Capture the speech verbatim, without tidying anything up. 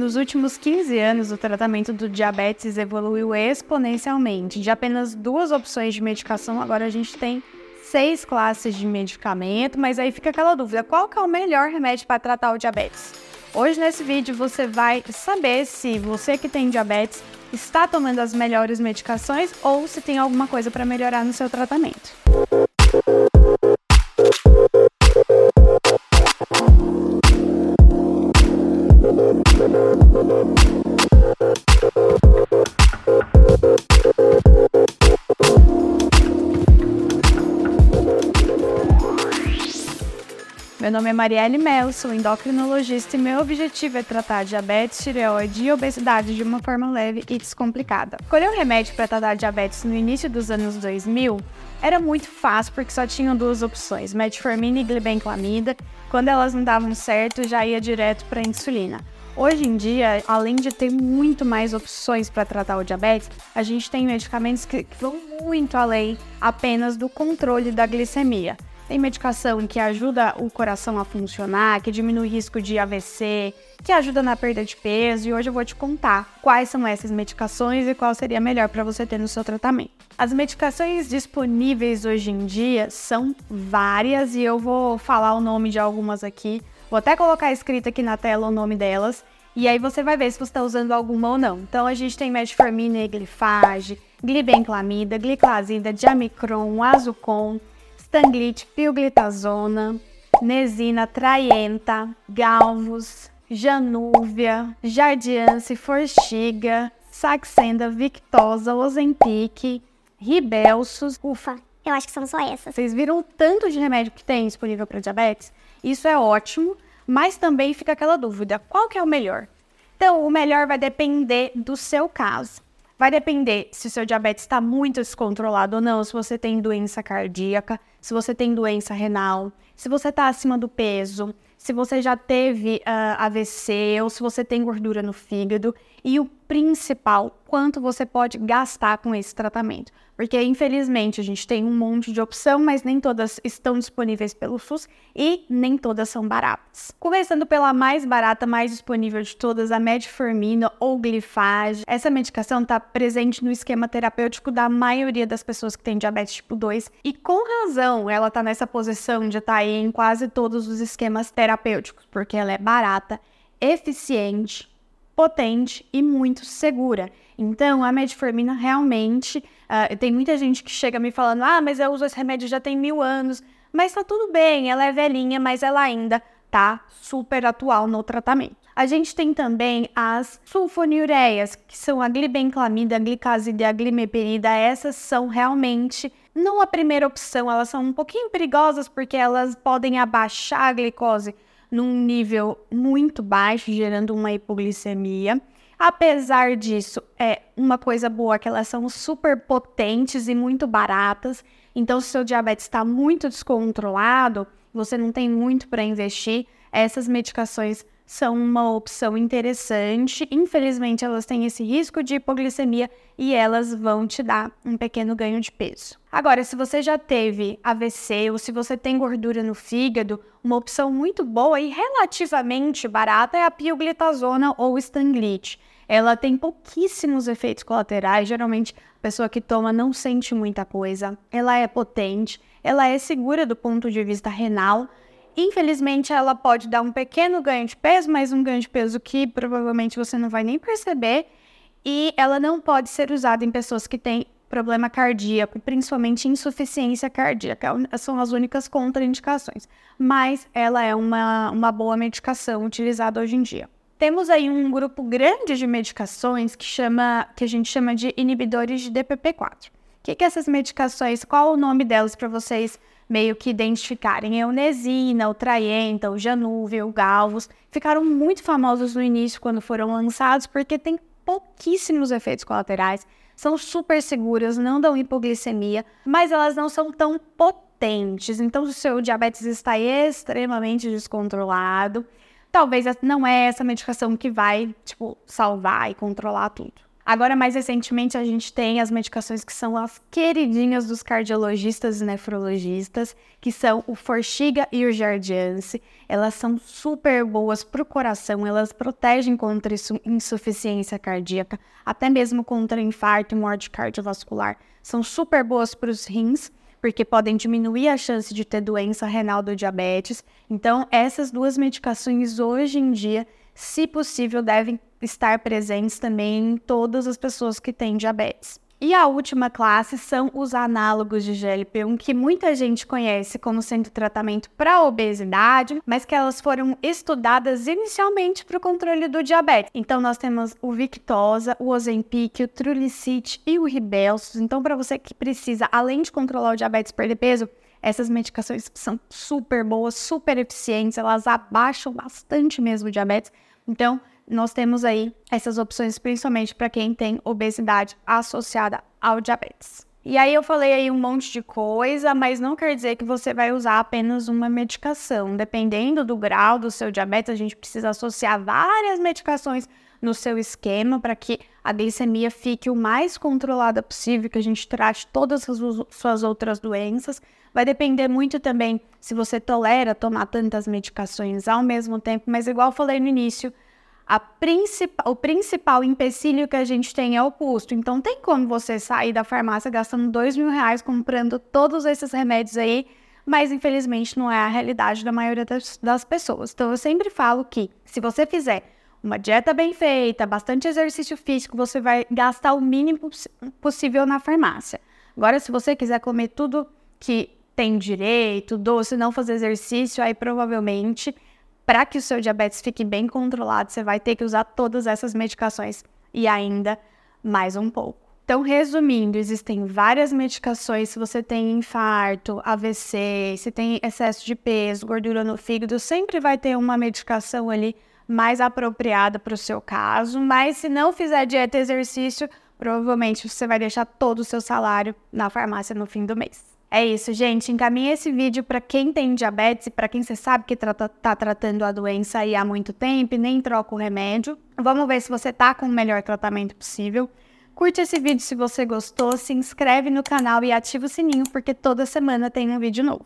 Nos últimos quinze anos, o tratamento do diabetes evoluiu exponencialmente. De apenas duas opções de medicação, agora a gente tem seis classes de medicamento, mas aí fica aquela dúvida, qual que é o melhor remédio para tratar o diabetes? Hoje nesse vídeo você vai saber se você que tem diabetes está tomando as melhores medicações ou se tem alguma coisa para melhorar no seu tratamento. Meu nome é Marielle Melo, sou endocrinologista e meu objetivo é tratar diabetes, tireoide e obesidade de uma forma leve e descomplicada. Escolher um remédio para tratar diabetes no início dos anos dois mil era muito fácil porque só tinham duas opções, metformina e glibenclamida. Quando elas não davam certo, já ia direto para a insulina. Hoje em dia, além de ter muito mais opções para tratar o diabetes, a gente tem medicamentos que vão muito além apenas do controle da glicemia. Tem medicação que ajuda o coração a funcionar, que diminui o risco de A V C, que ajuda na perda de peso, e hoje eu vou te contar quais são essas medicações e qual seria melhor para você ter no seu tratamento. As medicações disponíveis hoje em dia são várias e eu vou falar o nome de algumas aqui, vou até colocar escrito aqui na tela o nome delas, e aí você vai ver se você está usando alguma ou não. Então a gente tem metformina e Glifage, Glibenclamida, Gliclazida, Diamicron, Azucon, Stanglit, pioglitazona, nesina, Trajenta, Galvos, Januvia, Jardiance, forxiga, saxenda, Victoza, Ozempic, Ribelsus. Ufa, eu acho que são só essas. Vocês viram o tanto de remédio que tem disponível para diabetes? Isso é ótimo, mas também fica aquela dúvida, qual que é o melhor? Então, o melhor vai depender do seu caso. Vai depender se o seu diabetes está muito descontrolado ou não, se você tem doença cardíaca, se você tem doença renal, se você está acima do peso, se você já teve uh, A V C ou se você tem gordura no fígado. E o principal, quanto você pode gastar com esse tratamento. Porque, infelizmente, a gente tem um monte de opção, mas nem todas estão disponíveis pelo SUS e nem todas são baratas. Começando pela mais barata, mais disponível de todas, a metformina ou Glifage. Essa medicação está presente no esquema terapêutico da maioria das pessoas que têm diabetes tipo dois e, com razão, ela está nessa posição de estar tá aí em quase todos os esquemas terapêuticos, porque ela é barata, eficiente, potente e muito segura. Então, a metformina realmente... Uh, tem muita gente que chega me falando, ah, mas eu uso esse remédio já tem mil anos. Mas tá tudo bem, ela é velhinha, mas ela ainda tá super atual no tratamento. A gente tem também as sulfonilureias, que são a glibenclamida, a glicazida e a glimeperida. Essas são realmente não a primeira opção, elas são um pouquinho perigosas porque elas podem abaixar a glicose num nível muito baixo, gerando uma hipoglicemia. Apesar disso, é uma coisa boa que elas são super potentes e muito baratas. Então, se o seu diabetes está muito descontrolado, você não tem muito para investir, essas medicações são uma opção interessante. Infelizmente, elas têm esse risco de hipoglicemia e elas vão te dar um pequeno ganho de peso. Agora, se você já teve A V C ou se você tem gordura no fígado, uma opção muito boa e relativamente barata é a pioglitazona ou Stanglit. Ela tem pouquíssimos efeitos colaterais, geralmente a pessoa que toma não sente muita coisa. Ela é potente, ela é segura do ponto de vista renal. Infelizmente, ela pode dar um pequeno ganho de peso, mas um ganho de peso que provavelmente você não vai nem perceber. E ela não pode ser usada em pessoas que têm problema cardíaco, principalmente insuficiência cardíaca. São as únicas contraindicações. Mas ela é uma, uma boa medicação utilizada hoje em dia. Temos aí um grupo grande de medicações que, chama, que a gente chama de inibidores de D P P quatro. O que, que essas medicações, qual o nome delas para vocês meio que identificarem? O nesina, o Trajenta, o Januvia, o Galvos, ficaram muito famosos no início quando foram lançados, porque tem pouquíssimos efeitos colaterais, são super seguras, não dão hipoglicemia, mas elas não são tão potentes. Então, se o seu diabetes está extremamente descontrolado, talvez não é essa medicação que vai, tipo, salvar e controlar tudo. Agora, mais recentemente, a gente tem as medicações que são as queridinhas dos cardiologistas e nefrologistas, que são o Forxiga e o Jardiance. Elas são super boas para o coração, elas protegem contra insuficiência cardíaca, até mesmo contra infarto e morte cardiovascular. São super boas para os rins, porque podem diminuir a chance de ter doença renal do diabetes. Então, essas duas medicações, hoje em dia, se possível, devem estar presentes também em todas as pessoas que têm diabetes. E a última classe são os análogos de G L P um, que muita gente conhece como sendo tratamento para obesidade, mas que elas foram estudadas inicialmente para o controle do diabetes. Então, nós temos o Victoza, o Ozempic, o Trulicite e o Ribelsus. Então, para você que precisa, além de controlar o diabetes, perder peso, essas medicações são super boas, super eficientes, elas abaixam bastante mesmo o diabetes. Então, nós temos aí essas opções principalmente para quem tem obesidade associada ao diabetes. E aí eu falei aí um monte de coisa, mas não quer dizer que você vai usar apenas uma medicação. Dependendo do grau do seu diabetes, a gente precisa associar várias medicações no seu esquema para que a glicemia fique o mais controlada possível, que a gente trate todas as suas outras doenças. Vai depender muito também se você tolera tomar tantas medicações ao mesmo tempo, mas igual eu falei no início, A principal, o principal empecilho que a gente tem é o custo. Então, tem como você sair da farmácia gastando dois mil reais comprando todos esses remédios aí, mas infelizmente não é a realidade da maioria das, das pessoas. Então, eu sempre falo que se você fizer uma dieta bem feita, bastante exercício físico, você vai gastar o mínimo poss- possível na farmácia. Agora, se você quiser comer tudo que tem direito, doce, não fazer exercício, aí provavelmente, para que o seu diabetes fique bem controlado, você vai ter que usar todas essas medicações e ainda mais um pouco. Então, resumindo, existem várias medicações se você tem infarto, A V C, se tem excesso de peso, gordura no fígado, sempre vai ter uma medicação ali mais apropriada para o seu caso, mas se não fizer dieta e exercício, provavelmente você vai deixar todo o seu salário na farmácia no fim do mês. É isso, gente. Encaminhe esse vídeo para quem tem diabetes e para quem você sabe que tra- tá tratando a doença aí há muito tempo e nem troca o remédio. Vamos ver se você tá com o melhor tratamento possível. Curte esse vídeo se você gostou, se inscreve no canal e ativa o sininho porque toda semana tem um vídeo novo.